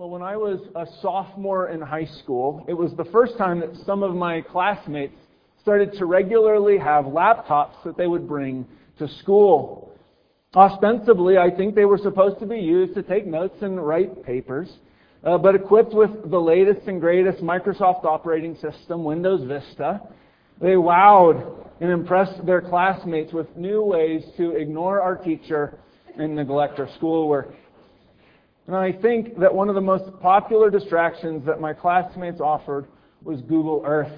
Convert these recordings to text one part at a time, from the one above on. Well, when I was a sophomore in high school, it was the first time that some of my classmates started to regularly have laptops that they would bring to school. Ostensibly, I think they were supposed to be used to take notes and write papers, but equipped with the latest and greatest Microsoft operating system, Windows Vista, they wowed and impressed their classmates with new ways to ignore our teacher and neglect our schoolwork. And I think that one of the most popular distractions that my classmates offered was Google Earth.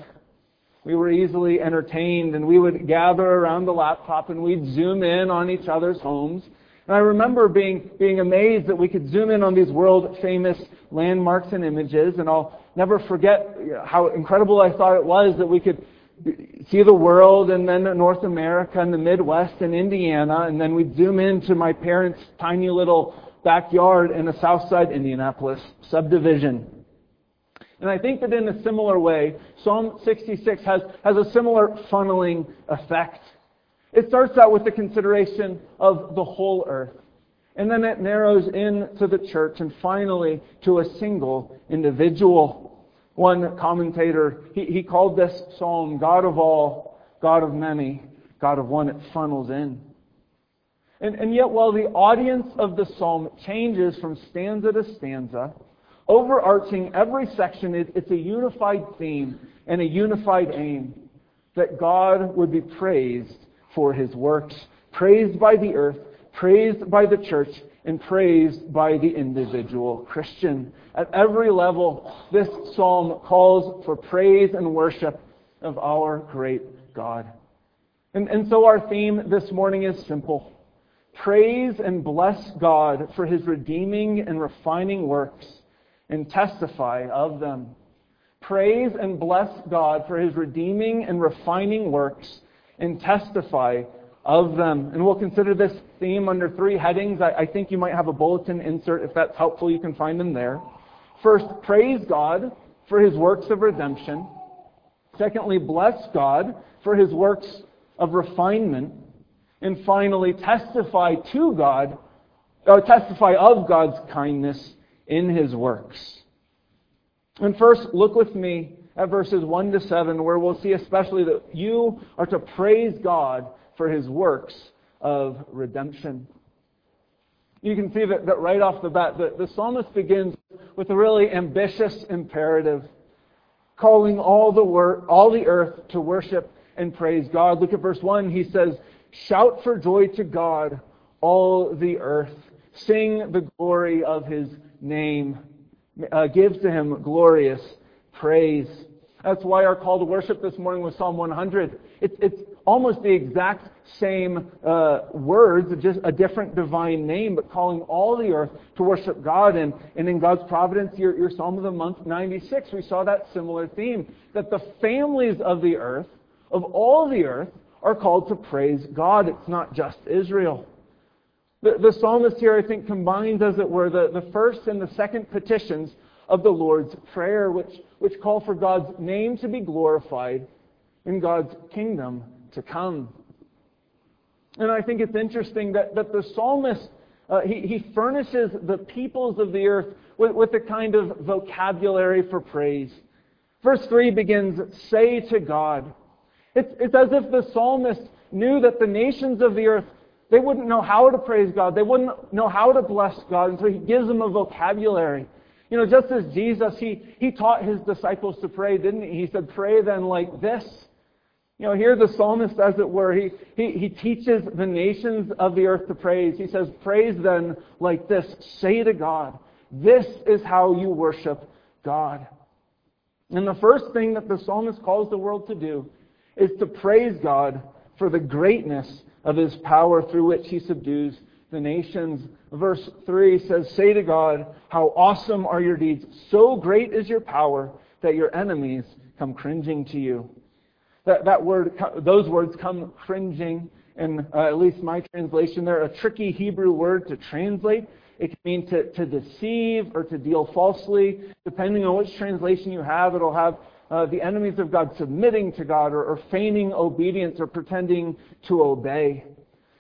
We were easily entertained, and we would gather around the laptop, and we'd zoom in on each other's homes. And I remember being amazed that we could zoom in on these world-famous landmarks and images, and I'll never forget how incredible I thought it was that we could see the world, and then North America, and the Midwest, and Indiana, and then we'd zoom into my parents' tiny little backyard in a Southside Indianapolis subdivision. And I think that in a similar way, Psalm 66 has a similar funneling effect. It starts out with the consideration of the whole earth, and then it narrows in to the church, and finally to a single individual. One commentator, he called this psalm, God of all, God of many, God of one. It funnels in. And yet, while the audience of the psalm changes from stanza to stanza, overarching every section, it's a unified theme and a unified aim, that God would be praised for His works, praised by the earth, praised by the church, and praised by the individual Christian. At every level, this psalm calls for praise and worship of our great God. And so our theme this morning is simple. Praise and bless God for His redeeming and refining works, and testify of them. Praise and bless God for His redeeming and refining works, and testify of them. And we'll consider this theme under three headings. I think you might have a bulletin insert. If that's helpful, you can find them there. First, praise God for His works of redemption. Secondly, bless God for His works of refinement. And finally, testify of God's kindness in His works. And first, look with me at verses 1 to 7, where we'll see especially that you are to praise God for His works of redemption. You can see that right off the bat, the psalmist begins with a really ambitious imperative, calling all the earth to worship and praise God. Look at verse 1. He says, "Shout for joy to God, all the earth. Sing the glory of His name. Give to Him glorious praise." That's why our call to worship this morning was Psalm 100. It's almost the exact same words, just a different divine name, but calling all the earth to worship God. And in God's providence, your Psalm of the Month, 96, we saw that similar theme, that the families of the earth, of all the earth, are called to praise God. It's not just Israel. The psalmist here, I think, combines, as it were, the first and the second petitions of the Lord's Prayer, which call for God's name to be glorified and God's kingdom to come. And I think it's interesting that the psalmist, he furnishes the peoples of the earth with a kind of vocabulary for praise. Verse 3 begins, "Say to God." It's as if the psalmist knew that the nations of the earth, they wouldn't know how to praise God. They wouldn't know how to bless God. And so he gives them a vocabulary. You know, just as Jesus, he taught his disciples to pray, didn't he? He said, "Pray then like this." You know, here the psalmist, as it were, he teaches the nations of the earth to praise. He says, "Praise then like this. Say to God, this is how you worship God." And the first thing that the psalmist calls the world to do is to praise God for the greatness of His power through which He subdues the nations. Verse 3 says, "Say to God, how awesome are your deeds. So great is your power that your enemies come cringing to you." Those words, "come cringing," in at least my translation, they're a tricky Hebrew word to translate. It can mean to deceive or to deal falsely. Depending on which translation you have, it'll have the enemies of God submitting to God, or feigning obedience, or pretending to obey.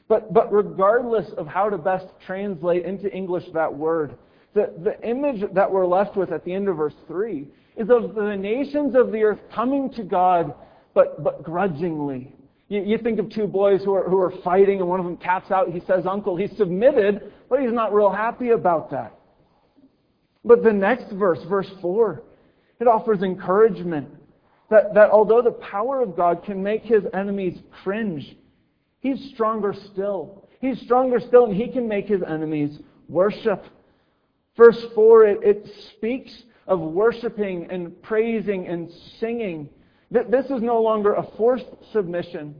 But regardless of how to best translate into English that word, The image that we're left with at the end of verse 3 is of the nations of the earth coming to God, but grudgingly. You think of two boys who are fighting, and one of them taps out. He says, "Uncle." He submitted, but he's not real happy about that. But the next verse, verse 4, it offers encouragement that although the power of God can make his enemies cringe, he's stronger still. He's stronger still, and he can make his enemies worship. Verse 4, it speaks of worshiping and praising and singing. This is no longer a forced submission,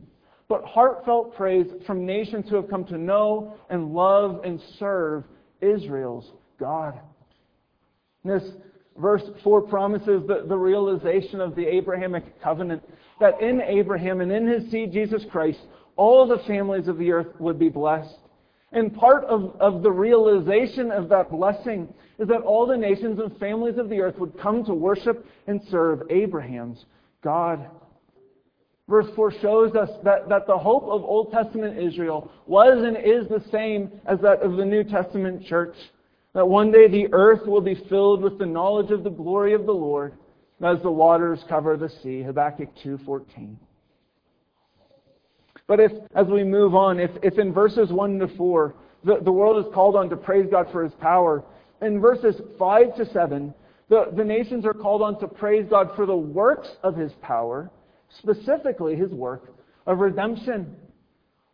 but heartfelt praise from nations who have come to know and love and serve Israel's God. This verse 4 promises the realization of the Abrahamic covenant, that in Abraham and in his seed, Jesus Christ, all the families of the earth would be blessed. And part of the realization of that blessing is that all the nations and families of the earth would come to worship and serve Abraham's God. Verse 4 shows us that the hope of Old Testament Israel was and is the same as that of the New Testament church. That one day the earth will be filled with the knowledge of the glory of the Lord as the waters cover the sea. Habakkuk 2:14. But if, as we move on, if in verses 1 to 4, the world is called on to praise God for His power, in verses 5 to 7, the nations are called on to praise God for the works of His power, specifically His work of redemption.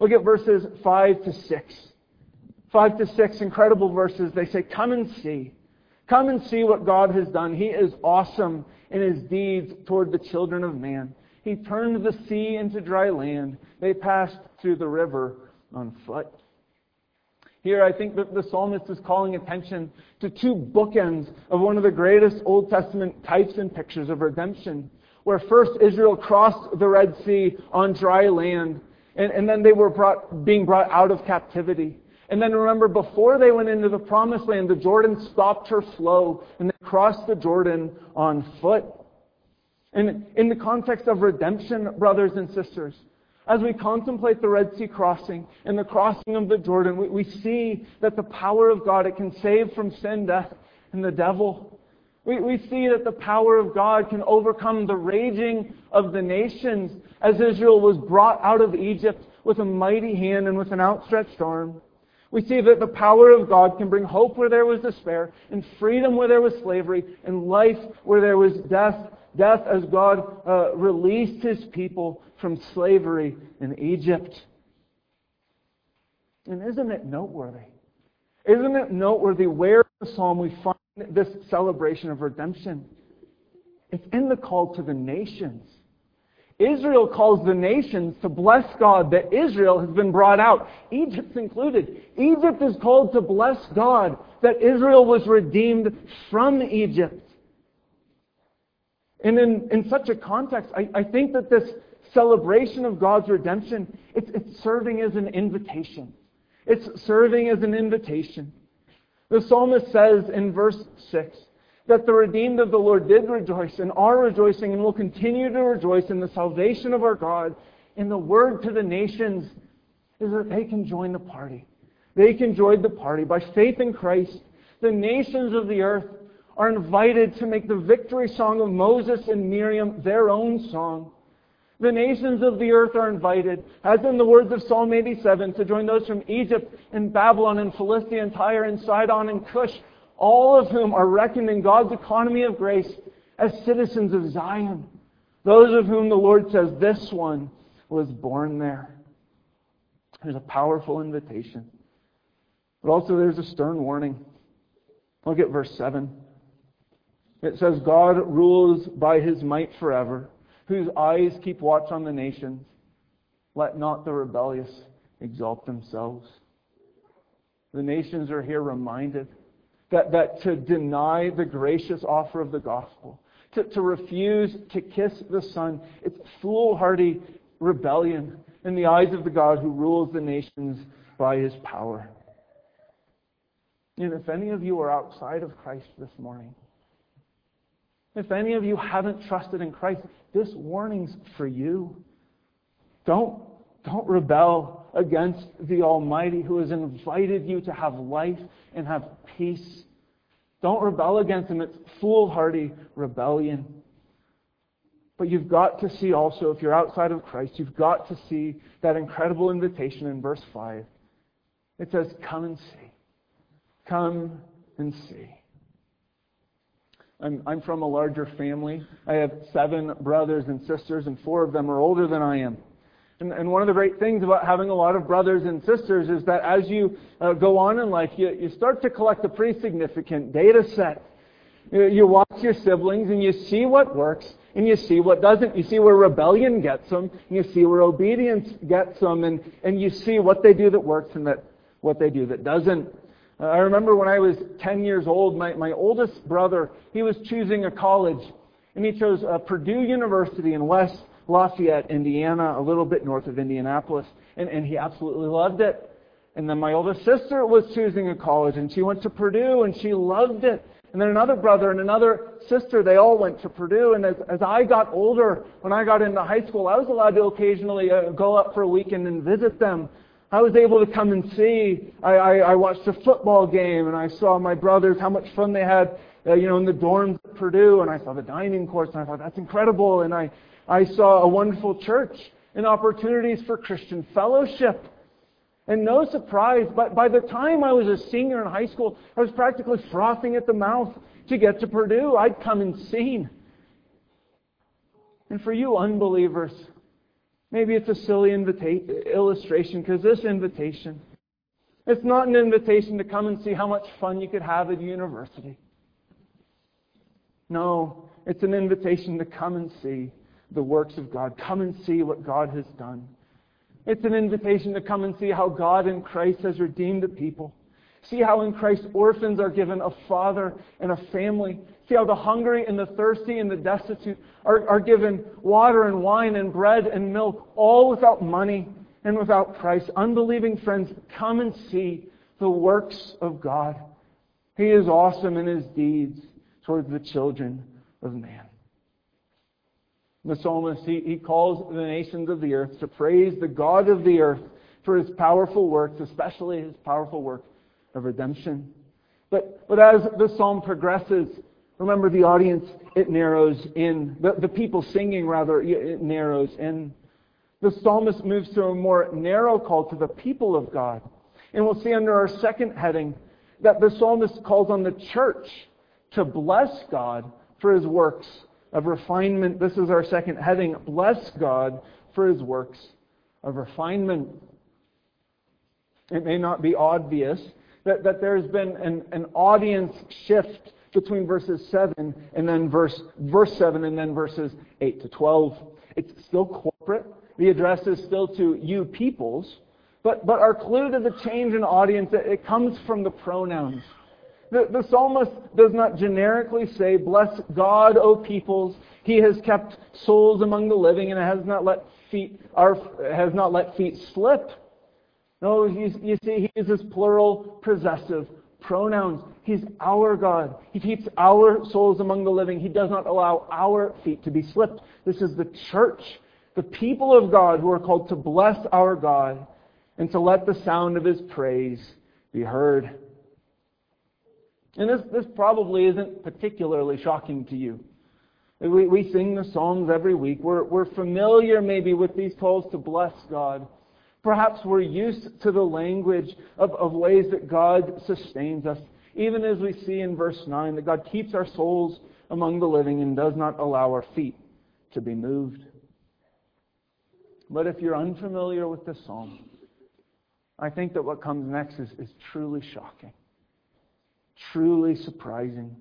Look at verses 5 to 6. 5 to 6, incredible verses. They say, "Come and see. Come and see what God has done. He is awesome in His deeds toward the children of man. He turned the sea into dry land. They passed through the river on foot." Here I think that the psalmist is calling attention to two bookends of one of the greatest Old Testament types and pictures of redemption, where first Israel crossed the Red Sea on dry land, and then they were being brought out of captivity. And then remember, before they went into the Promised Land, the Jordan stopped her flow, and they crossed the Jordan on foot. And in the context of redemption, brothers and sisters, as we contemplate the Red Sea crossing and the crossing of the Jordan, we see that the power of God, it can save from sin, death, and the devil. We see that the power of God can overcome the raging of the nations as Israel was brought out of Egypt with a mighty hand and with an outstretched arm. We see that the power of God can bring hope where there was despair, and freedom where there was slavery, and life where there was death. Death as God released His people from slavery in Egypt. And isn't it noteworthy? Isn't it noteworthy where in the psalm we find this celebration of redemption? It's in the call to the nations. Israel calls the nations to bless God that Israel has been brought out, Egypt included. Egypt is called to bless God that Israel was redeemed from Egypt. And in such a context, I think that this celebration of God's redemption, it's serving as an invitation. It's serving as an invitation. The psalmist says in verse 6 that the redeemed of the Lord did rejoice and are rejoicing and will continue to rejoice in the salvation of our God. And the word to the nations is that they can join the party. They can join the party. By faith in Christ, the nations of the earth are invited to make the victory song of Moses and Miriam their own song. The nations of the earth are invited, as in the words of Psalm 87, to join those from Egypt and Babylon and Philistia and Tyre and Sidon and Cush, all of whom are reckoned in God's economy of grace as citizens of Zion, those of whom the Lord says, "This one was born there." There's a powerful invitation. But also there's a stern warning. Look at verse 7. It says, "God rules by His might forever, whose eyes keep watch on the nations. Let not the rebellious exalt themselves." The nations are here reminded that to deny the gracious offer of the gospel, to refuse to kiss the Son, it's foolhardy rebellion in the eyes of the God who rules the nations by His power. And if any of you are outside of Christ this morning, if any of you haven't trusted in Christ, this warning's for you. Don't rebel against the Almighty who has invited you to have life and have peace. Don't rebel against Him. It's foolhardy rebellion. But you've got to see also, if you're outside of Christ, you've got to see that incredible invitation in verse 5. It says, come and see. Come and see. I'm from a larger family. I have 7 brothers and sisters, and 4 of them are older than I am. And one of the great things about having a lot of brothers and sisters is that as you go on in life, you start to collect a pretty significant data set. You watch your siblings and you see what works and you see what doesn't. You see where rebellion gets them and you see where obedience gets them, and you see what they do that works and that what they do that doesn't. I remember when I was 10 years old, my oldest brother, he was choosing a college, and he chose Purdue University in West Lafayette, Indiana, a little bit north of Indianapolis, and he absolutely loved it. And then my oldest sister was choosing a college, and she went to Purdue, and she loved it. And then another brother and another sister, they all went to Purdue. And as I got older, when I got into high school, I was allowed to occasionally go up for a weekend and visit them. I was able to come and see. I watched a football game, and I saw my brothers, how much fun they had in the dorms at Purdue. And I saw the dining course, and I thought, that's incredible. And I saw a wonderful church and opportunities for Christian fellowship. And no surprise, but by the time I was a senior in high school, I was practically frothing at the mouth to get to Purdue. I'd come and seen. And for you unbelievers, maybe it's a silly illustration, because this invitation, it's not an invitation to come and see how much fun you could have at university. No, it's an invitation to come and see the works of God. Come and see what God has done. It's an invitation to come and see how God in Christ has redeemed the people. See how in Christ orphans are given a father and a family. See how the hungry and the thirsty and the destitute are given water and wine and bread and milk, all without money and without price. Unbelieving friends, come and see the works of God. He is awesome in His deeds towards the children of man. The psalmist, he calls the nations of the earth to praise the God of the earth for His powerful works, especially His powerful work of redemption. But as the psalm progresses, remember the audience, it narrows in. The people singing, rather, it narrows in. The psalmist moves to a more narrow call to the people of God. And we'll see under our second heading that the psalmist calls on the church to bless God for His works of refinement. This is our second heading. Bless God for His works of refinement. It may not be obvious that there's been an audience shift between verse 7 and then verses 8 to 12. It's still corporate. The address is still to you peoples. But our clue to the change in audience, it comes from the pronouns. The psalmist does not generically say, bless God, O peoples. He has kept souls among the living and has not let feet slip. No, you see, he uses plural possessive pronouns. He's our God. He keeps our souls among the living. He does not allow our feet to be slipped. This is the church, the people of God, who are called to bless our God and to let the sound of His praise be heard. And this probably isn't particularly shocking to you. We sing the Psalms every week. We're familiar maybe with these calls to bless God. Perhaps we're used to the language of ways that God sustains us, even as we see in verse 9 that God keeps our souls among the living and does not allow our feet to be moved. But if you're unfamiliar with the Psalm, I think that what comes next is truly shocking. Truly surprising.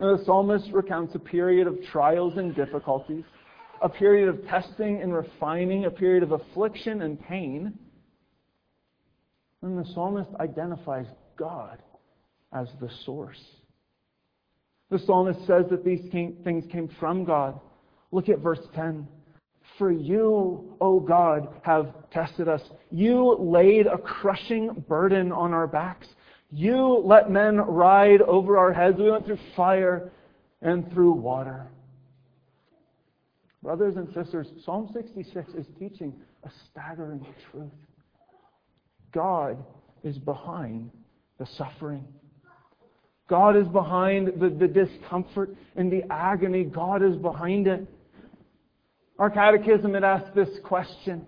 And the psalmist recounts a period of trials and difficulties, a period of testing and refining, a period of affliction and pain. And the psalmist identifies God as the source. The psalmist says that these things came from God. Look at verse 10. For you, O God, have tested us. You laid a crushing burden on our backs. You let men ride over our heads. We went through fire and through water. Brothers and sisters, Psalm 66 is teaching a staggering truth. God is behind the suffering. God is behind the discomfort and the agony. God is behind it. Our catechism, it asks this question.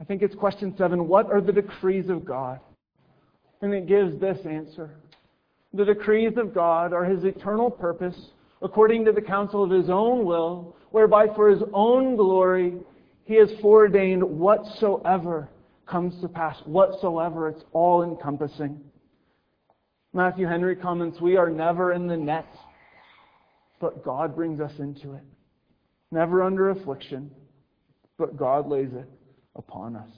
I think it's question 7. What are the decrees of God? And it gives this answer. The decrees of God are His eternal purpose, according to the counsel of His own will, whereby for His own glory He has foreordained whatsoever comes to pass. Whatsoever, it's all-encompassing. Matthew Henry comments, we are never in the net, but God brings us into it. Never under affliction, but God lays it upon us.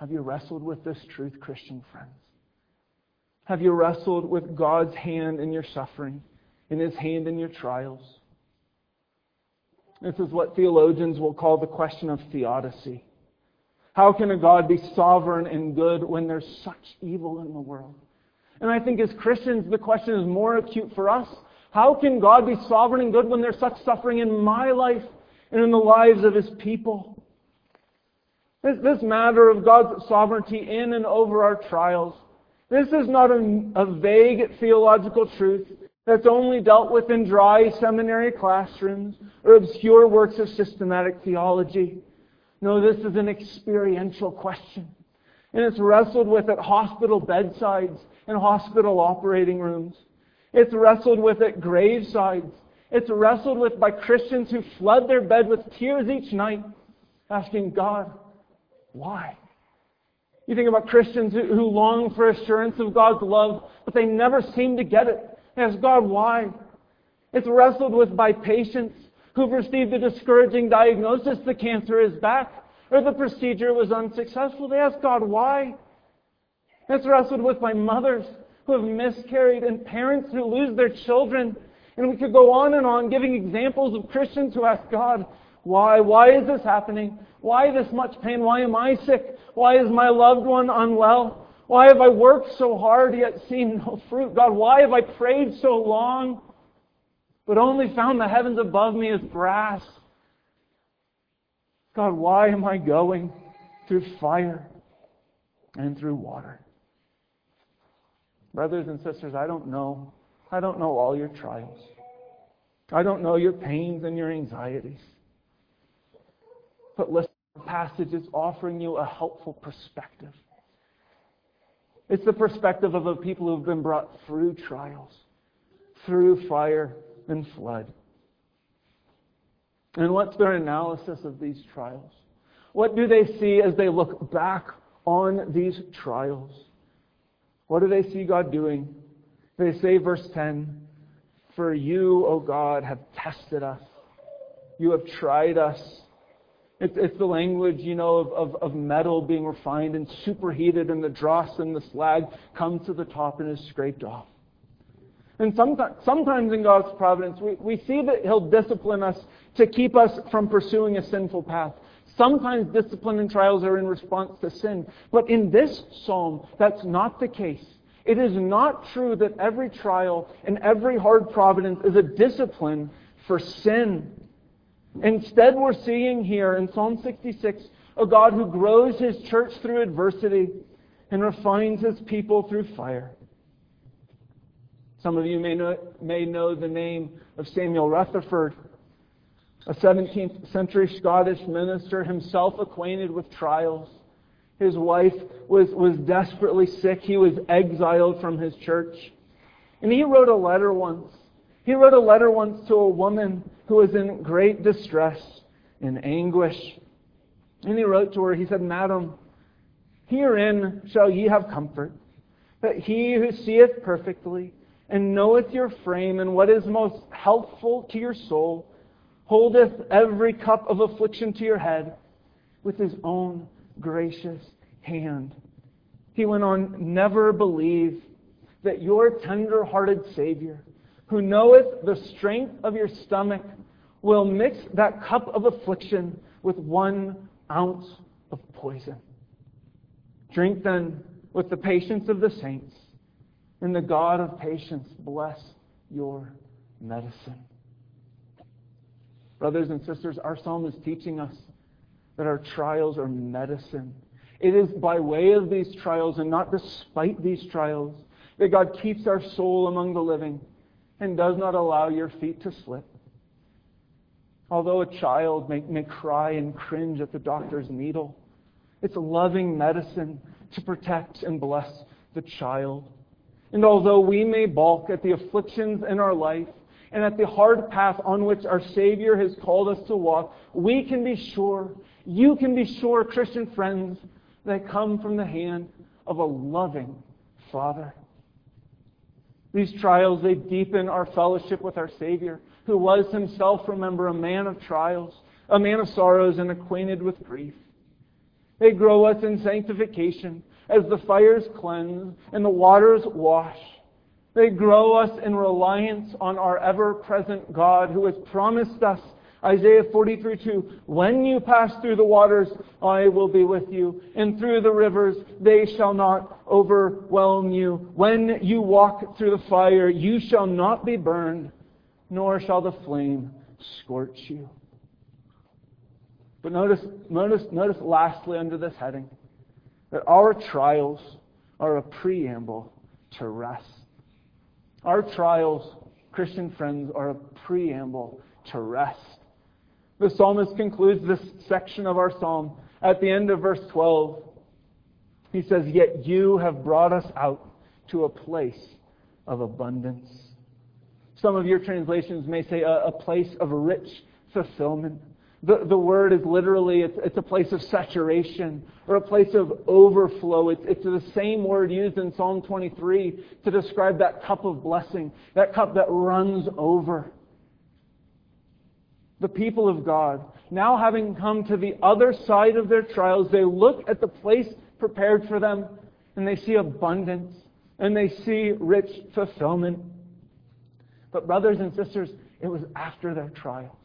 Have you wrestled with this truth, Christian friends? Have you wrestled with God's hand in your suffering, in His hand in your trials? This is what theologians will call the question of theodicy. How can a God be sovereign and good when there's such evil in the world? And I think as Christians, the question is more acute for us. How can God be sovereign and good when there's such suffering in my life and in the lives of His people? This matter of God's sovereignty in and over our trials, this is not a vague theological truth that's only dealt with in dry seminary classrooms or obscure works of systematic theology. No, this is an experiential question. And it's wrestled with at hospital bedsides and hospital operating rooms. It's wrestled with at gravesides. It's wrestled with by Christians who flood their bed with tears each night, asking God, why? You think about Christians who long for assurance of God's love, but they never seem to get it. They ask God, why? It's wrestled with by patients who've received a discouraging diagnosis, the cancer is back, or the procedure was unsuccessful. They ask God why. It's wrestled with by mothers who have miscarried and parents who lose their children. And we could go on and on giving examples of Christians who ask God why. Why is this happening? Why this much pain? Why am I sick? Why is my loved one unwell? Why have I worked so hard yet seen no fruit? God, why have I prayed so long but only found the heavens above me as brass? God, why am I going through fire and through water? Brothers and sisters, I don't know. I don't know all your trials. I don't know your pains and your anxieties. But listen, the passage is offering you a helpful perspective. It's the perspective of a people who have been brought through trials, through fire and flood. And what's their analysis of these trials? What do they see as they look back on these trials? What do they see God doing? They say, verse 10, "For you, O God, have tested us. You have tried us." It's the language, you know, of metal being refined and superheated, and the dross and the slag comes to the top and is scraped off. And sometimes in God's providence, we see that He'll discipline us to keep us from pursuing a sinful path. Sometimes discipline and trials are in response to sin. But in this psalm, that's not the case. It is not true that every trial and every hard providence is a discipline for sin. Instead, we're seeing here in Psalm 66 a God who grows His church through adversity and refines His people through fire. Some of you may know the name of Samuel Rutherford, a 17th century Scottish minister, himself acquainted with trials. His wife was desperately sick. He was exiled from his church. And he wrote a letter once. He wrote a letter once to a woman who was in great distress and anguish. And he wrote to her, he said, "Madam, herein shall ye have comfort, that He who seeth perfectly and knoweth your frame, and what is most healthful to your soul, holdeth every cup of affliction to your head with His own gracious hand." He went on, "Never believe that your tender-hearted Savior, who knoweth the strength of your stomach, will mix that cup of affliction with 1 ounce of poison. Drink then with the patience of the saints, and the God of patience bless your medicine." Brothers and sisters, our psalm is teaching us that our trials are medicine. It is by way of these trials and not despite these trials that God keeps our soul among the living and does not allow your feet to slip. Although a child may cry and cringe at the doctor's needle, it's loving medicine to protect and bless the child. And although we may balk at the afflictions in our life and at the hard path on which our Savior has called us to walk, we can be sure, you can be sure, Christian friends, they come from the hand of a loving Father. These trials, they deepen our fellowship with our Savior, who was himself, remember, a man of trials, a man of sorrows, and acquainted with grief. They grow us in sanctification as the fires cleanse and the waters wash. They grow us in reliance on our ever-present God, who has promised us, Isaiah 43:2, when you pass through the waters, I will be with you. And through the rivers, they shall not overwhelm you. When you walk through the fire, you shall not be burned, nor shall the flame scorch you. But notice lastly under this heading, that our trials are a preamble to rest. Our trials, Christian friends, are a preamble to rest. The psalmist concludes this section of our psalm at the end of verse 12. He says, "Yet you have brought us out to a place of abundance." Some of your translations may say a place of rich fulfillment. The word is literally, it's a place of saturation or a place of overflow. It's the same word used in Psalm 23 to describe that cup of blessing, that cup that runs over. The people of God, now having come to the other side of their trials, they look at the place prepared for them and they see abundance and they see rich fulfillment. But brothers and sisters, it was after their trials.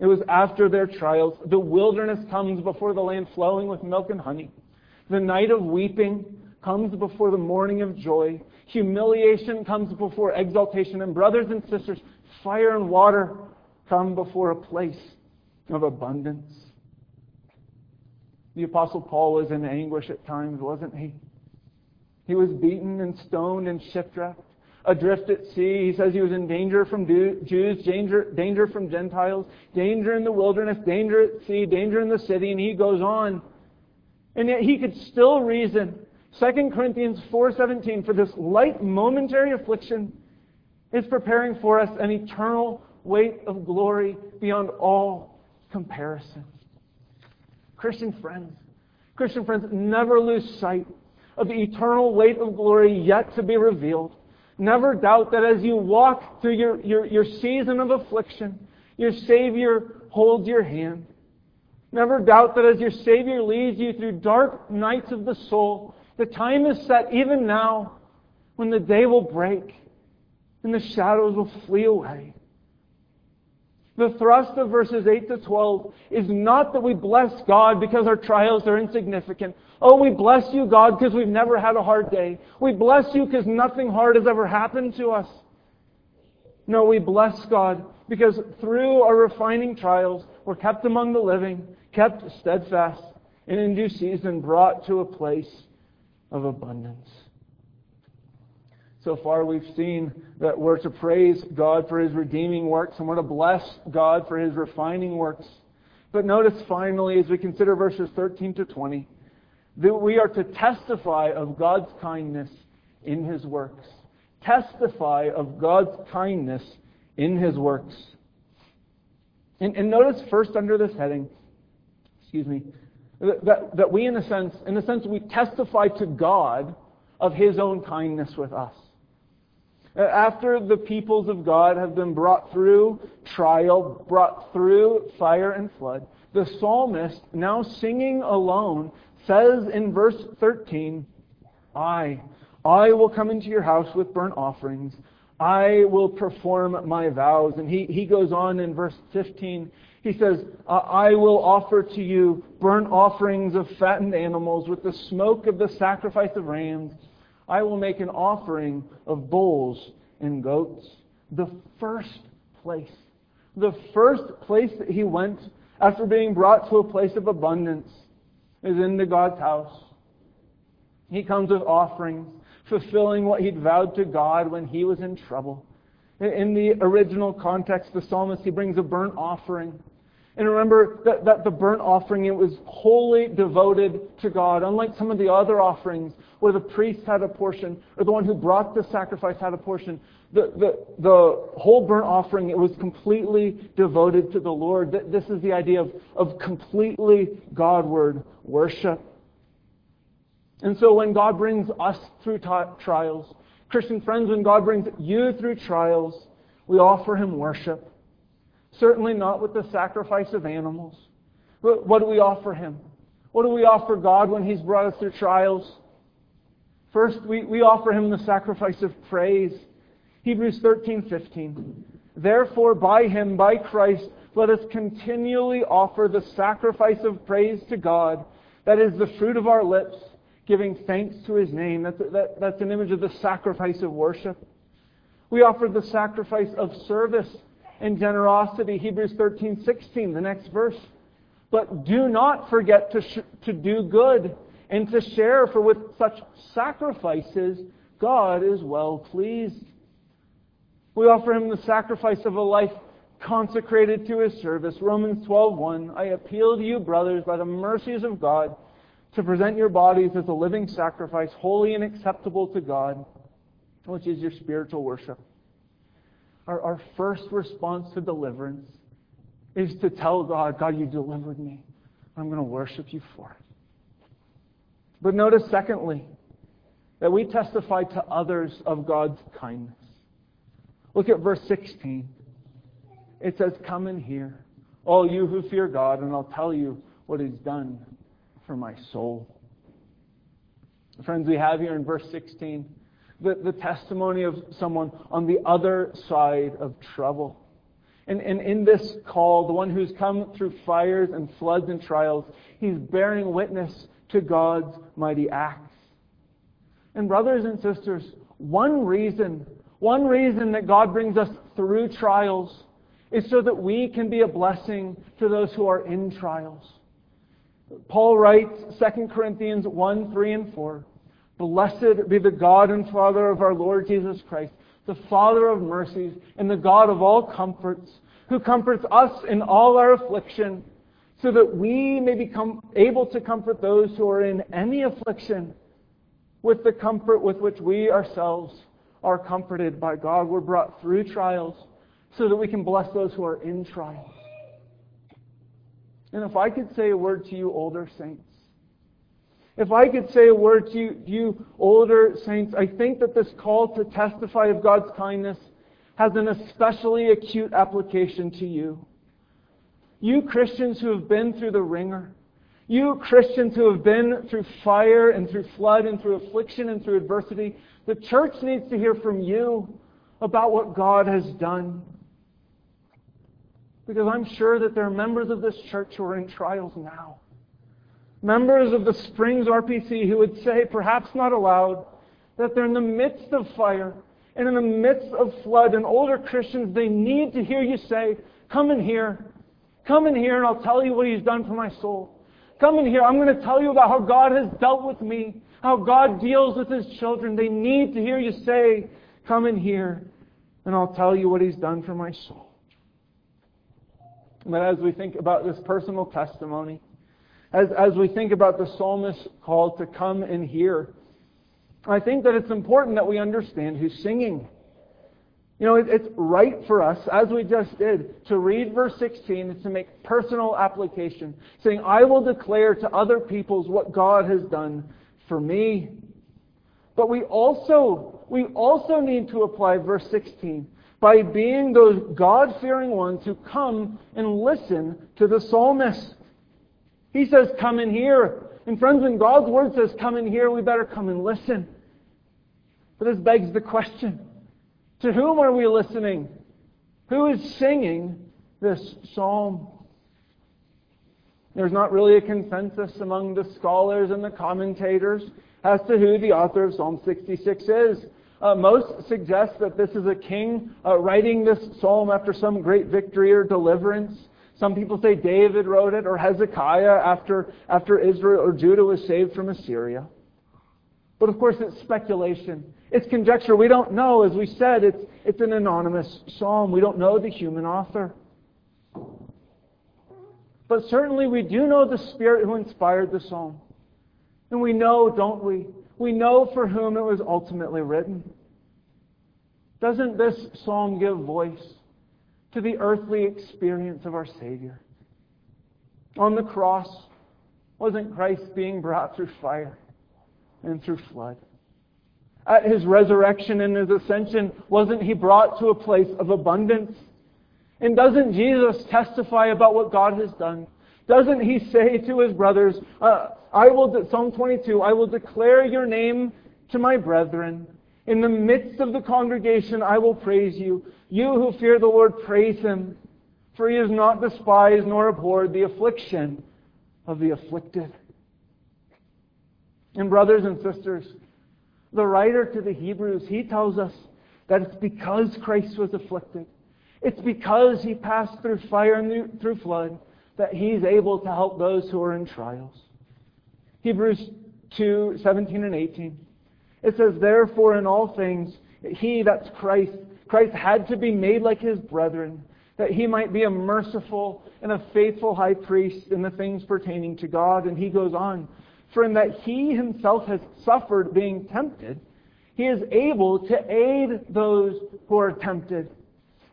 It was after their trials. The wilderness comes before the land flowing with milk and honey. The night of weeping comes before the morning of joy. Humiliation comes before exaltation. And brothers and sisters, fire and water come before a place of abundance. The Apostle Paul was in anguish at times, wasn't he? He was beaten and stoned and shipwrecked, adrift at sea. He says he was in danger from Jews, danger from Gentiles, danger in the wilderness, danger at sea, danger in the city, and he goes on. And yet he could still reason. 2 Corinthians 4:17, for this light momentary affliction is preparing for us an eternal weight of glory beyond all comparison. Christian friends, never lose sight of the eternal weight of glory yet to be revealed. Never doubt that as you walk through your season of affliction, your Savior holds your hand. Never doubt that as your Savior leads you through dark nights of the soul, the time is set even now when the day will break and the shadows will flee away. The thrust of verses 8 to 12 is not that we bless God because our trials are insignificant. Oh, we bless you, God, because we've never had a hard day. We bless you because nothing hard has ever happened to us. No, we bless God because through our refining trials, we're kept among the living, kept steadfast, and in due season brought to a place of abundance. So far we've seen that we're to praise God for His redeeming works and we're to bless God for His refining works. But notice finally, as we consider verses 13 to 20, that we are to testify of God's kindness in His works. Testify of God's kindness in His works. And notice first under this heading, that we in a sense we testify to God of His own kindness with us. After the peoples of God have been brought through trial, brought through fire and flood, the psalmist, now singing alone, says in verse 13, I will come into your house with burnt offerings. I will perform my vows. And he goes on in verse 15. He says, I will offer to you burnt offerings of fattened animals with the smoke of the sacrifice of rams. I will make an offering of bulls and goats. The first place that he went after being brought to a place of abundance is into God's house. He comes with offerings. fulfilling what he'd vowed to God when he was in trouble. In the original context, the psalmist, he brings a burnt offering. And remember that the burnt offering, it was wholly devoted to God, unlike some of the other offerings where the priest had a portion, or the one who brought the sacrifice had a portion. The whole burnt offering, it was completely devoted to the Lord. This is the idea of completely Godward worship. And so when God brings us through trials, Christian friends, when God brings you through trials, we offer Him worship. Certainly not with the sacrifice of animals. But what do we offer Him? What do we offer God when He's brought us through trials? First, we offer Him the sacrifice of praise. Hebrews 13:15. Therefore, by Him, by Christ, let us continually offer the sacrifice of praise to God, that is the fruit of our lips, giving thanks to His name. That's an image of the sacrifice of worship. We offer the sacrifice of service and generosity. Hebrews 13:16, the next verse. But do not forget to do good and to share, for with such sacrifices God is well pleased. We offer Him the sacrifice of a life consecrated to His service. Romans 12:1, I appeal to you, brothers, by the mercies of God, to present your bodies as a living sacrifice, holy and acceptable to God, which is your spiritual worship. Our first response to deliverance is to tell God, God, you delivered me. I'm going to worship you for it. But notice, secondly, that we testify to others of God's kindness. Look at verse 16. It says, come and hear, all you who fear God, and I'll tell you what He's done for my soul. Friends, we have here in verse 16 the testimony of someone on the other side of trouble. And in this call, the one who's come through fires and floods and trials, he's bearing witness to God's mighty acts. And brothers and sisters, one reason that God brings us through trials is so that we can be a blessing to those who are in trials. Paul writes, 2 Corinthians 1:3 and 4, Blessed be the God and Father of our Lord Jesus Christ, the Father of mercies and the God of all comforts, who comforts us in all our affliction, so that we may become able to comfort those who are in any affliction with the comfort with which we ourselves are comforted by God. We're brought through trials so that we can bless those who are in trials. And if I could say a word to you, older saints, I think that this call to testify of God's kindness has an especially acute application to you. You Christians who have been through the ringer, you Christians who have been through fire and through flood and through affliction and through adversity, the church needs to hear from you about what God has done. Because I'm sure that there are members of this church who are in trials now. Members of the Springs RPC who would say, perhaps not aloud, that they're in the midst of fire and in the midst of flood. And older Christians, they need to hear you say, come in here and I'll tell you what He's done for my soul. Come in here, I'm going to tell you about how God has dealt with me, how God deals with His children. They need to hear you say, come in here and I'll tell you what He's done for my soul. But as we think about this personal testimony, as we think about the psalmist's call to come and hear, I think that it's important that we understand who's singing. You know, it's right for us, as we just did, to read verse 16 and to make personal application, saying, I will declare to other peoples what God has done for me. But we also need to apply verse 16 by being those God-fearing ones who come and listen to the psalmist. He says, come in here. And friends, when God's Word says, come in here, we better come and listen. But this begs the question, to whom are we listening? Who is singing this psalm? There's not really a consensus among the scholars and the commentators as to who the author of Psalm 66 is. Most suggest that this is a king writing this psalm after some great victory or deliverance. Some people say David wrote it, or Hezekiah after Israel or Judah was saved from Assyria. But of course it's speculation. It's conjecture. We don't know. As we said, it's an anonymous psalm. We don't know the human author. But certainly we do know the Spirit who inspired the psalm. And we know, don't we? We know for whom it was ultimately written. Doesn't this psalm give voice to the earthly experience of our Savior? On the cross, wasn't Christ being brought through fire and through flood? At His resurrection and His ascension, wasn't He brought to a place of abundance? And doesn't Jesus testify about what God has done? Doesn't He say to His brothers, Psalm 22, I will declare your name to my brethren. In the midst of the congregation I will praise you. You who fear the Lord, praise Him. For He has not despised nor abhorred the affliction of the afflicted. And brothers and sisters, the writer to the Hebrews, he tells us that it's because Christ was afflicted. It's because He passed through fire and through flood that He's able to help those who are in trials. Hebrews 2:17 and 18. It says, therefore in all things, He, that's Christ had to be made like His brethren, that He might be a merciful and a faithful high priest in the things pertaining to God. And he goes on, for in that He Himself has suffered being tempted, He is able to aid those who are tempted.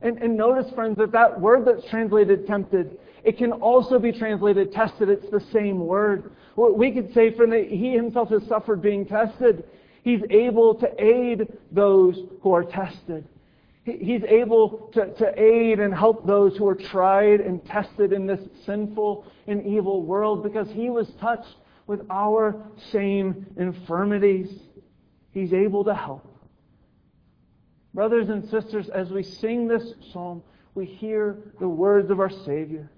And notice, friends, that word that's translated tempted, it can also be translated tested. It's the same word. We could say, for that He Himself has suffered being tested, He's able to aid those who are tested. He's able to aid and help those who are tried and tested in this sinful and evil world because He was touched with our same infirmities. He's able to help. Brothers and sisters, as we sing this psalm, we hear the words of our Savior.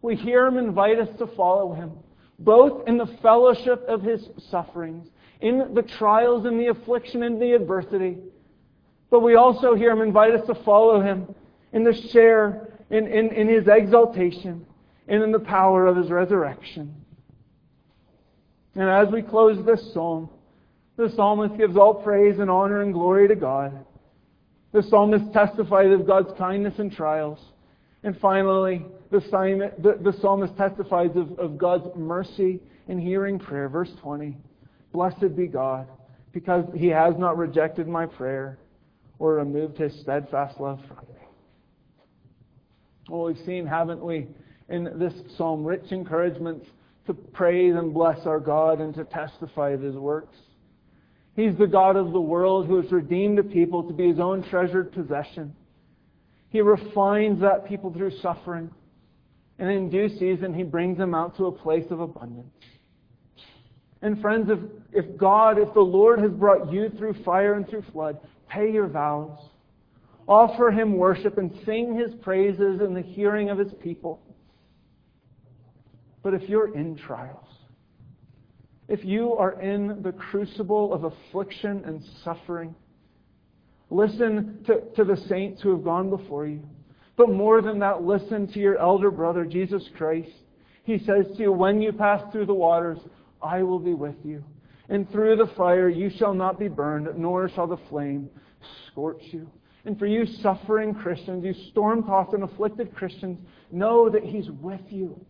We hear Him invite us to follow Him, both in the fellowship of His sufferings, in the trials and the affliction and the adversity. But we also hear Him invite us to follow Him in the share, in His exaltation, and in the power of His resurrection. And as we close this psalm, the psalmist gives all praise and honor and glory to God. The psalmist testifies of God's kindness in trials. And finally, the psalmist testifies of God's mercy in hearing prayer. Verse 20, blessed be God, because He has not rejected my prayer or removed His steadfast love from me. Well, we've seen, haven't we, in this psalm, rich encouragements to praise and bless our God and to testify of His works. He's the God of the world who has redeemed a people to be His own treasured possession. He refines that people through suffering, and in due season He brings them out to a place of abundance. And friends, if the Lord has brought you through fire and through flood, pay your vows. Offer Him worship and sing His praises in the hearing of His people. But if you're in trials, if you are in the crucible of affliction and suffering, listen to the saints who have gone before you. But more than that, listen to your elder brother, Jesus Christ. He says to you, when you pass through the waters, I will be with you. And through the fire you shall not be burned, nor shall the flame scorch you. And for you suffering Christians, you storm-tossed and afflicted Christians, know that He's with you.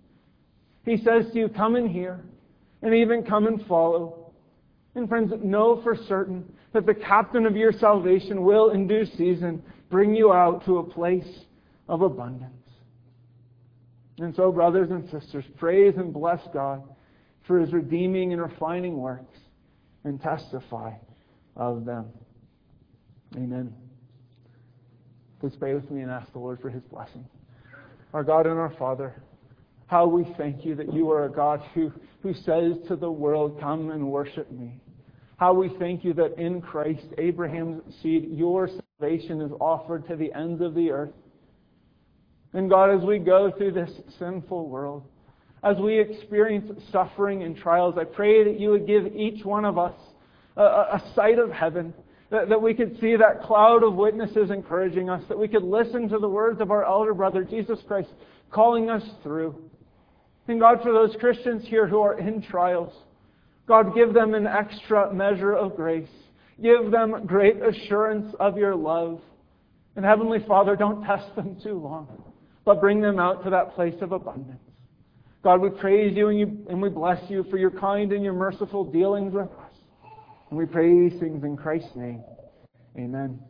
He says to you, come and hear, and even come and follow. And friends, know for certain that the captain of your salvation will, in due season, bring you out to a place of abundance. And so, brothers and sisters, praise and bless God for His redeeming and refining works, and testify of them. Amen. Please pray with me and ask the Lord for His blessing. Our God and our Father, how we thank You that You are a God who says to the world, come and worship Me. How we thank You that in Christ, Abraham's seed, Your salvation is offered to the ends of the earth. And God, as we go through this sinful world, as we experience suffering and trials, I pray that You would give each one of us a sight of heaven, that we could see that cloud of witnesses encouraging us, that we could listen to the words of our elder brother, Jesus Christ, calling us through. And God, for those Christians here who are in trials, God, give them an extra measure of grace. Give them great assurance of your love. And Heavenly Father, don't test them too long, but bring them out to that place of abundance. God, we praise you and we bless you for your kind and your merciful dealings with us. And we pray these things in Christ's name. Amen.